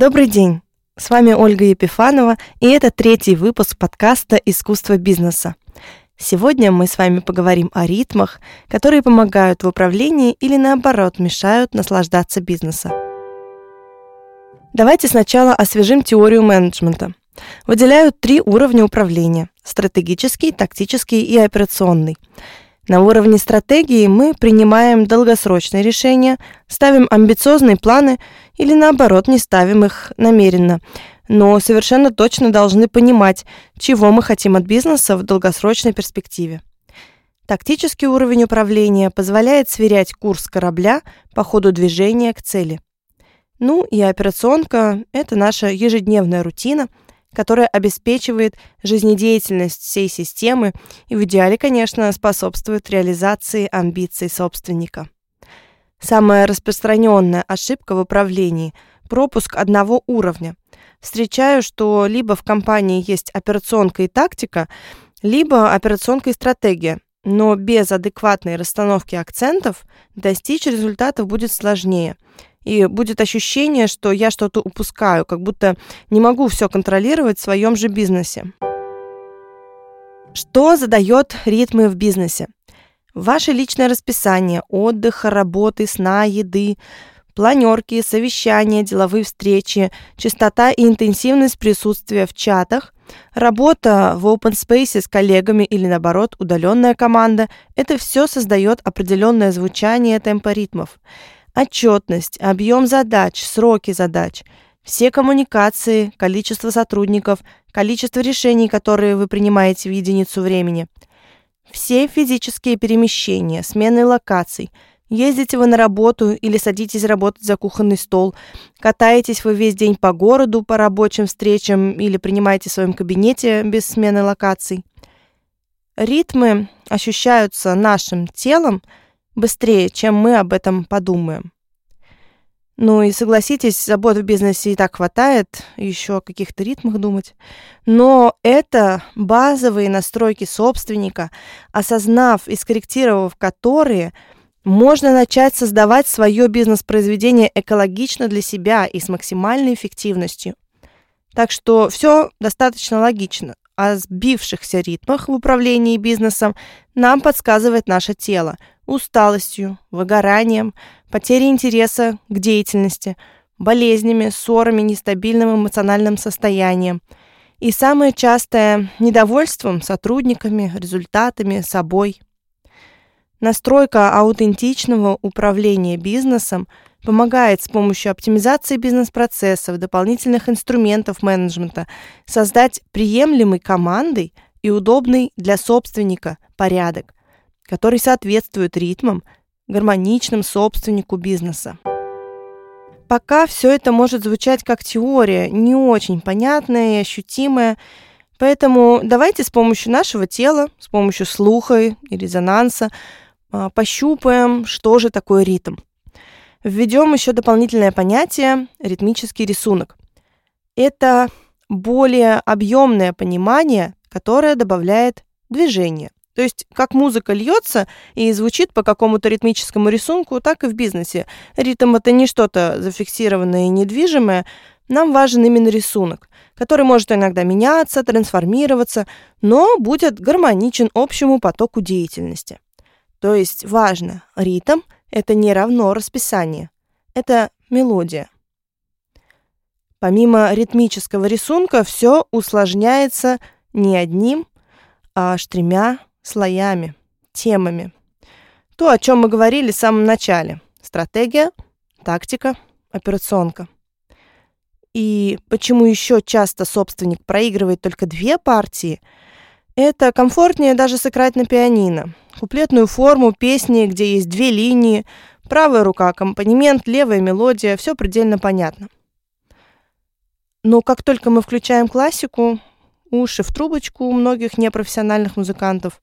Добрый день! С вами Ольга Епифанова, и это третий выпуск подкаста «Искусство бизнеса». Сегодня мы с вами поговорим о ритмах, которые помогают в управлении или, наоборот, мешают наслаждаться бизнесом. Давайте сначала освежим теорию менеджмента. Выделяют три уровня управления – стратегический, тактический и операционный. На уровне стратегии мы принимаем долгосрочные решения, ставим амбициозные планы или, наоборот, не ставим их намеренно, но совершенно точно должны понимать, чего мы хотим от бизнеса в долгосрочной перспективе. Тактический уровень управления позволяет сверять курс корабля по ходу движения к цели. Ну и операционка – это наша ежедневная рутина, которая обеспечивает жизнедеятельность всей системы и в идеале, конечно, способствует реализации амбиций собственника. Самая распространенная ошибка в управлении – пропуск одного уровня. Встречаю, что либо в компании есть операционка и тактика, либо операционка и стратегия, но без адекватной расстановки акцентов достичь результатов будет сложнее. И будет ощущение, что я что-то упускаю, как будто не могу все контролировать в своем же бизнесе. Что задает ритмы в бизнесе? Ваше личное расписание, отдыха, работы, сна, еды, планерки, совещания, деловые встречи, частота и интенсивность присутствия в чатах, работа в open space с коллегами или, наоборот, удаленная команда – это все создает определенное звучание темпа ритмов. Отчетность, объем задач, сроки задач, все коммуникации, количество сотрудников, количество решений, которые вы принимаете в единицу времени, все физические перемещения, смены локаций, ездите вы на работу или садитесь работать за кухонный стол, катаетесь вы весь день по городу, по рабочим встречам или принимаете в своем кабинете без смены локаций. Ритмы ощущаются нашим телом быстрее, чем мы об этом подумаем. Ну и согласитесь, забот в бизнесе и так хватает, еще о каких-то ритмах думать. Но это базовые настройки собственника, осознав и скорректировав которые, можно начать создавать свое бизнес-произведение экологично для себя и с максимальной эффективностью. Так что все достаточно логично. О сбившихся ритмах в управлении бизнесом нам подсказывает наше тело усталостью, выгоранием, потерей интереса к деятельности, болезнями, ссорами, нестабильным эмоциональным состоянием и самое частое – недовольством сотрудниками, результатами, собой. Настройка аутентичного управления бизнесом помогает с помощью оптимизации бизнес-процессов, дополнительных инструментов менеджмента создать приемлемый командой и удобный для собственника порядок, который соответствует ритмам, гармоничным собственнику бизнеса. Пока все это может звучать как теория, не очень понятная и ощутимая, поэтому давайте с помощью нашего тела, с помощью слуха и резонанса пощупаем, что же такое ритм. Введем еще дополнительное понятие «ритмический рисунок». Это более объемное понимание, которое добавляет движение. То есть, как музыка льется и звучит по какому-то ритмическому рисунку, так и в бизнесе. Ритм – это не что-то зафиксированное и недвижимое. Нам важен именно рисунок, который может иногда меняться, трансформироваться, но будет гармоничен общему потоку деятельности. То есть, важно, ритм – это не равно расписание. Это мелодия. Помимо ритмического рисунка, все усложняется не одним, а аж тремя слоями, темами. То, о чем мы говорили в самом начале. Стратегия, тактика, операционка. И почему еще часто собственник проигрывает только две партии? Это комфортнее даже сыграть на пианино. Куплетную форму, песни, где есть две линии, правая рука, аккомпанемент, левая мелодия, все предельно понятно. Но как только мы включаем классику, уши в трубочку у многих непрофессиональных музыкантов,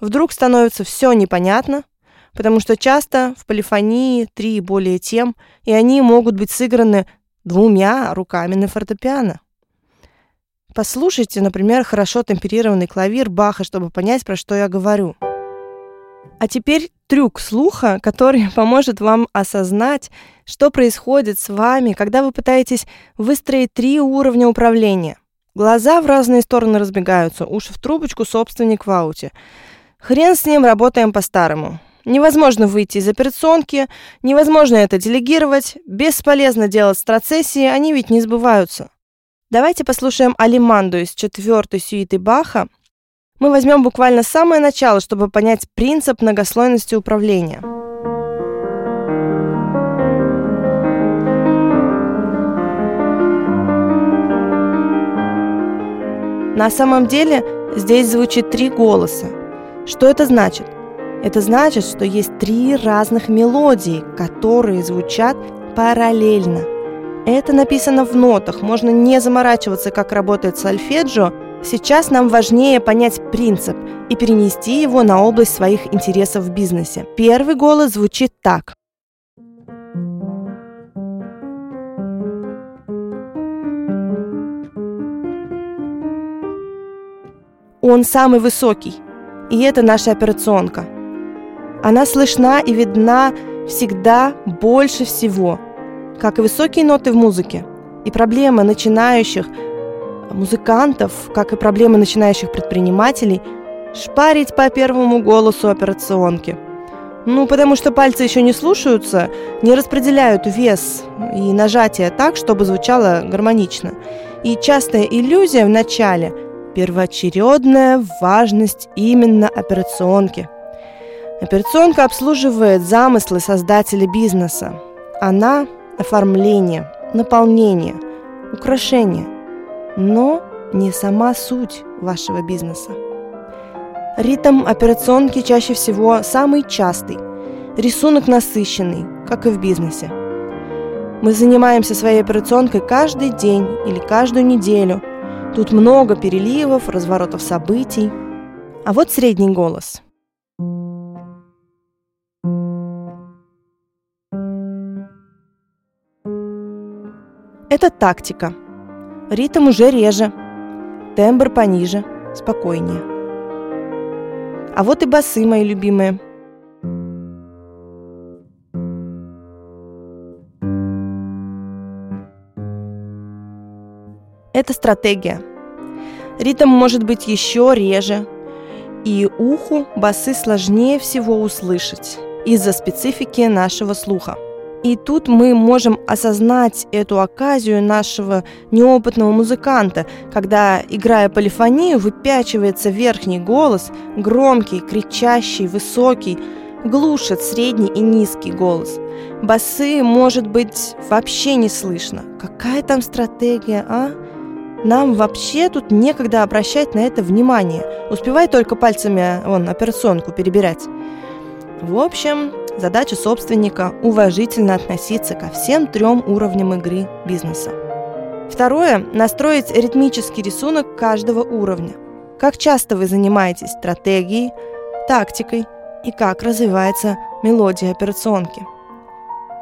вдруг становится все непонятно, потому что часто в полифонии три и более тем, и они могут быть сыграны двумя руками на фортепиано. Послушайте, например, хорошо темперированный клавир Баха, чтобы понять, про что я говорю. А теперь трюк слуха, который поможет вам осознать, что происходит с вами, когда вы пытаетесь выстроить 3 уровня управления. Глаза в разные стороны разбегаются, уши в трубочку, собственник в ауте. Хрен с ним, работаем по-старому. Невозможно выйти из операционки, невозможно это делегировать, бесполезно делать страцессии, они ведь не сбываются. Давайте послушаем Алиманду из 4-й сюиты Баха. Мы возьмем буквально самое начало, чтобы понять принцип многослойности управления. На самом деле здесь звучит 3 голоса. Что это значит? Это значит, что есть 3 разных мелодии, которые звучат параллельно. Это написано в нотах, можно не заморачиваться, как работает сольфеджио. Сейчас нам важнее понять принцип и перенести его на область своих интересов в бизнесе. Первый голос звучит так. Он самый высокий, и это наша операционка. Она слышна и видна всегда больше всего, как и высокие ноты в музыке. И проблема начинающих музыкантов, как и проблема начинающих предпринимателей, шпарить по первому голосу операционки. Потому что пальцы еще не слушаются, не распределяют вес и нажатие так, чтобы звучало гармонично. И частая иллюзия в начале – первоочередная важность именно операционки. Операционка обслуживает замыслы создателя бизнеса. Она – оформление, наполнение, украшение, но не сама суть вашего бизнеса. Ритм операционки чаще всего самый частый, рисунок насыщенный, как и в бизнесе. Мы занимаемся своей операционкой каждый день или каждую неделю. Тут много переливов, разворотов событий. А вот средний голос. Это тактика. Ритм уже реже, тембр пониже, спокойнее. А вот и басы, мои любимые. Это стратегия. Ритм может быть еще реже, и уху басы сложнее всего услышать из-за специфики нашего слуха. И тут мы можем осознать эту оказию нашего неопытного музыканта, когда, играя полифонию, выпячивается верхний голос, громкий, кричащий, высокий, глушит средний и низкий голос. Басы, может быть, вообще не слышно. Какая там стратегия, а? Нам вообще тут некогда обращать на это внимание. Успевай только пальцами операционку перебирать. В общем, задача собственника – уважительно относиться ко всем 3 уровням игры бизнеса. Второе – настроить ритмический рисунок каждого уровня. Как часто вы занимаетесь стратегией, тактикой и как развивается мелодия операционки.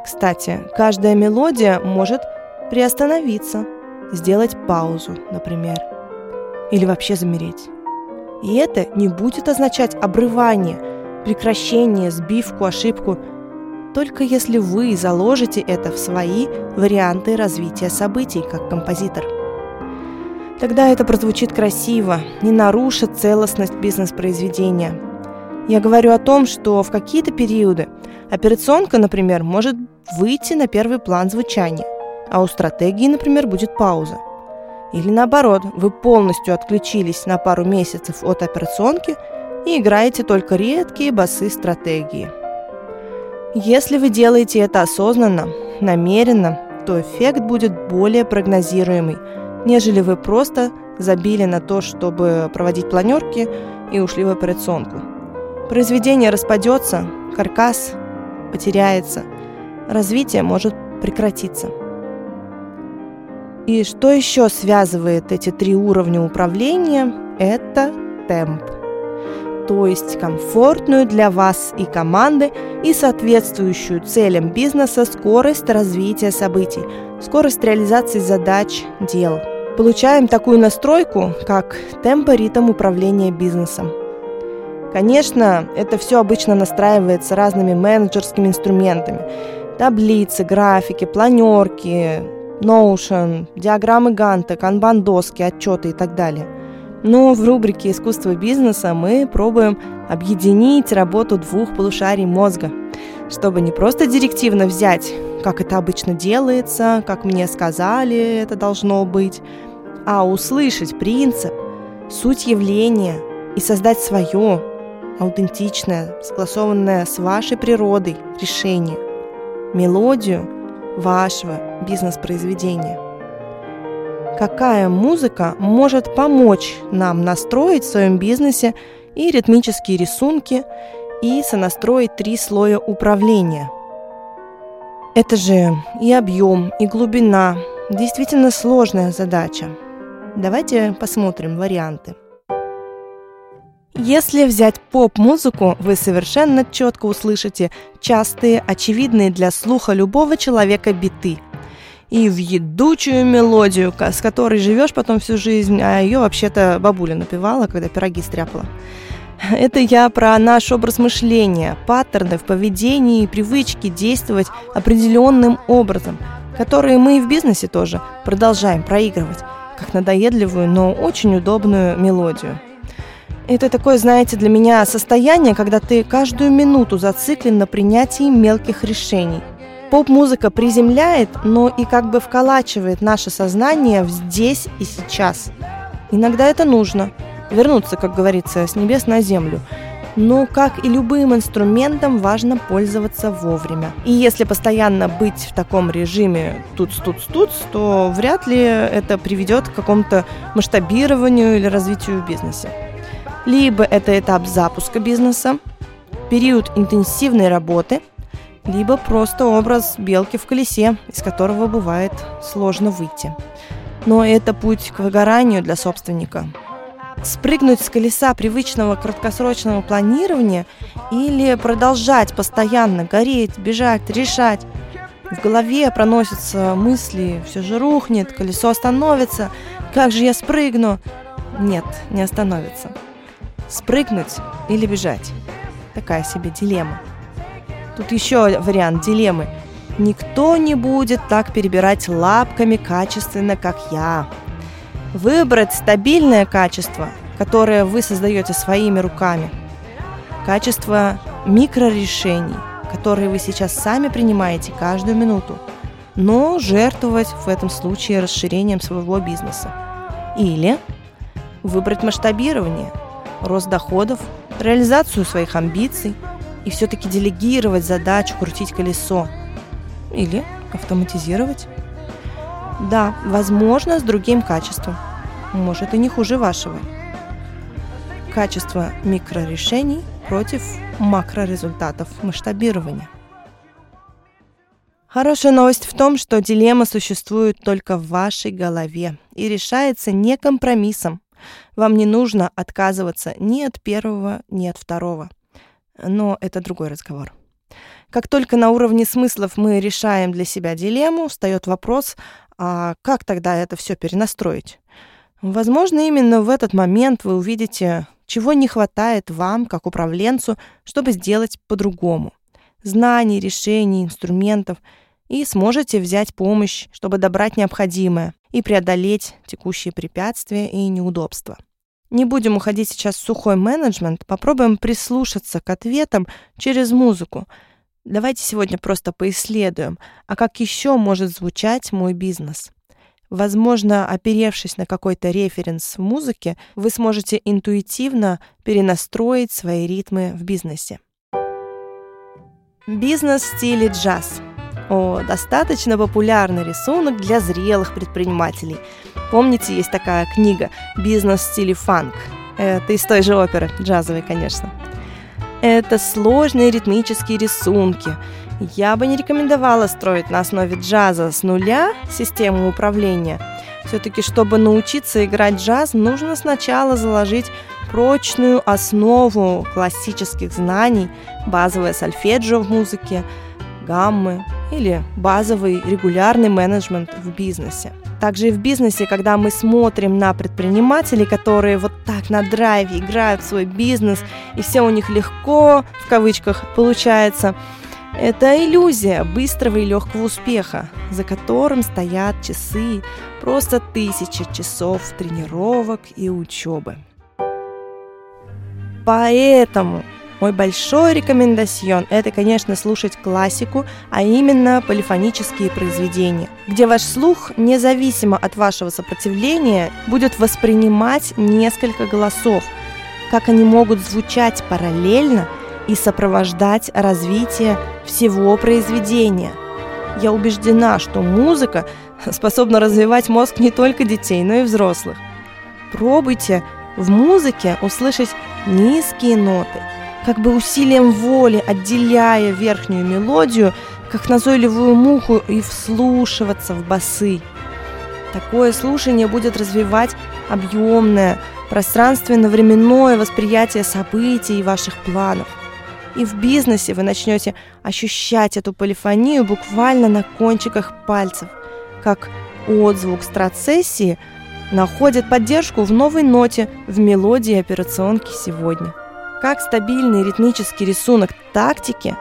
Кстати, каждая мелодия может приостановиться, сделать паузу, например, или вообще замереть. И это не будет означать обрывание, прекращение, сбивку, ошибку, только если вы заложите это в свои варианты развития событий как композитор. Тогда это прозвучит красиво, не нарушит целостность бизнес-произведения. Я говорю о том, что в какие-то периоды операционка, например, может выйти на первый план звучания, а у стратегии, например, будет пауза. Или наоборот, вы полностью отключились на пару месяцев от операционки и играете только редкие басы стратегии. Если вы делаете это осознанно, намеренно, то эффект будет более прогнозируемый, нежели вы просто забили на то, чтобы проводить планерки и ушли в операционку. Произведение распадется, каркас потеряется, развитие может прекратиться. И что еще связывает эти 3 уровня управления? Это темп. То есть комфортную для вас и команды и соответствующую целям бизнеса скорость развития событий, скорость реализации задач, дел. Получаем такую настройку, как темпоритм управления бизнесом. Конечно, это все обычно настраивается разными менеджерскими инструментами. Таблицы, графики, планерки, Notion, диаграммы Ганта, канбан-доски, отчеты и так далее. Но в рубрике «Искусство бизнеса» мы пробуем объединить работу двух полушарий мозга, чтобы не просто директивно взять, как это обычно делается, как мне сказали, это должно быть, а услышать принцип, суть явления и создать свое аутентичное, согласованное с вашей природой решение, мелодию вашего бизнес-произведения. Какая музыка может помочь нам настроить в своем бизнесе и ритмические рисунки, и сонастроить 3 слоя управления? Это же и объем, и глубина. Действительно сложная задача. Давайте посмотрим варианты. Если взять поп-музыку, вы совершенно четко услышите частые, очевидные для слуха любого человека биты. И в едучую мелодию, с которой живешь потом всю жизнь, а ее вообще-то бабуля напевала, когда пироги стряпала. Это я про наш образ мышления, паттерны в поведении и привычки действовать определенным образом, которые мы и в бизнесе тоже продолжаем проигрывать, как надоедливую, но очень удобную мелодию. Это такое, знаете, для меня состояние, когда ты каждую минуту зациклен на принятии мелких решений. Поп-музыка приземляет, но и как бы вколачивает наше сознание в здесь и сейчас. Иногда это нужно. Вернуться, как говорится, с небес на землю. Но, как и любым инструментом, важно пользоваться вовремя. И если постоянно быть в таком режиме туц-туц-туц, то вряд ли это приведет к какому-то масштабированию или развитию в бизнесе. Либо это этап запуска бизнеса, период интенсивной работы, либо просто образ белки в колесе, из которого бывает сложно выйти. Но это путь к выгоранию для собственника. Спрыгнуть с колеса привычного краткосрочного планирования или продолжать постоянно гореть, бежать, решать. В голове проносятся мысли, все же рухнет, колесо остановится, как же я спрыгну? Нет, не остановится. Спрыгнуть или бежать? Такая себе дилемма. Тут еще вариант дилеммы. Никто не будет так перебирать лапками качественно, как я. Выбрать стабильное качество, которое вы создаете своими руками. Качество микрорешений, которые вы сейчас сами принимаете каждую минуту, но жертвовать в этом случае расширением своего бизнеса. Или выбрать масштабирование, рост доходов, реализацию своих амбиций и все-таки делегировать задачу, крутить колесо. Или автоматизировать. Да, возможно, с другим качеством. Может, и не хуже вашего. Качество микрорешений против макрорезультатов масштабирования. Хорошая новость в том, что дилемма существует только в вашей голове и решается не компромиссом. Вам не нужно отказываться ни от первого, ни от второго. Но это другой разговор. Как только на уровне смыслов мы решаем для себя дилемму, встает вопрос, а как тогда это все перенастроить? Возможно, именно в этот момент вы увидите, чего не хватает вам, как управленцу, чтобы сделать по-другому. Знаний, решений, инструментов. И сможете взять помощь, чтобы добрать необходимое и преодолеть текущие препятствия и неудобства. Не будем уходить сейчас в сухой менеджмент, попробуем прислушаться к ответам через музыку. Давайте сегодня просто поисследуем, а как еще может звучать мой бизнес. Возможно, оперевшись на какой-то референс в музыке, вы сможете интуитивно перенастроить свои ритмы в бизнесе. Бизнес в стиле джаз. О, достаточно популярный рисунок для зрелых предпринимателей. Помните, есть такая книга «Бизнес в стиле фанк». Это из той же оперы, джазовой, конечно. Это сложные ритмические рисунки. Я бы не рекомендовала строить на основе джаза с нуля систему управления. Все-таки, чтобы научиться играть джаз, нужно сначала заложить прочную основу классических знаний, базовое сольфеджио в музыке, гаммы или базовый регулярный менеджмент в бизнесе. Также и в бизнесе, когда мы смотрим на предпринимателей, которые вот так на драйве играют в свой бизнес, и все у них легко, в кавычках, получается, это иллюзия быстрого и легкого успеха, за которым стоят часы, просто тысячи часов тренировок и учебы. Поэтому мой большой рекомендацион – это, конечно, слушать классику, а именно полифонические произведения, где ваш слух, независимо от вашего сопротивления, будет воспринимать несколько голосов, как они могут звучать параллельно и сопровождать развитие всего произведения. Я убеждена, что музыка способна развивать мозг не только детей, но и взрослых. Пробуйте в музыке услышать низкие ноты, как бы усилием воли отделяя верхнюю мелодию, как назойливую муху, и вслушиваться в басы. Такое слушание будет развивать объемное, пространственно-временное восприятие событий и ваших планов. И в бизнесе вы начнете ощущать эту полифонию буквально на кончиках пальцев, как отзвук страцессии находит поддержку в новой ноте в мелодии операционки сегодня. Как стабильный ритмический рисунок тактики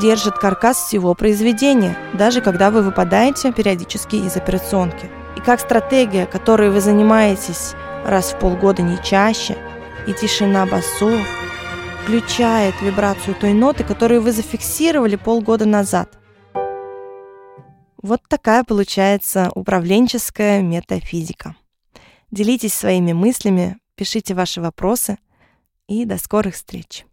держит каркас всего произведения, даже когда вы выпадаете периодически из операционки. И как стратегия, которой вы занимаетесь раз в полгода, не чаще, и тишина басов включает вибрацию той ноты, которую вы зафиксировали полгода назад. Вот такая получается управленческая метафизика. Делитесь своими мыслями, пишите ваши вопросы. И до скорых встреч!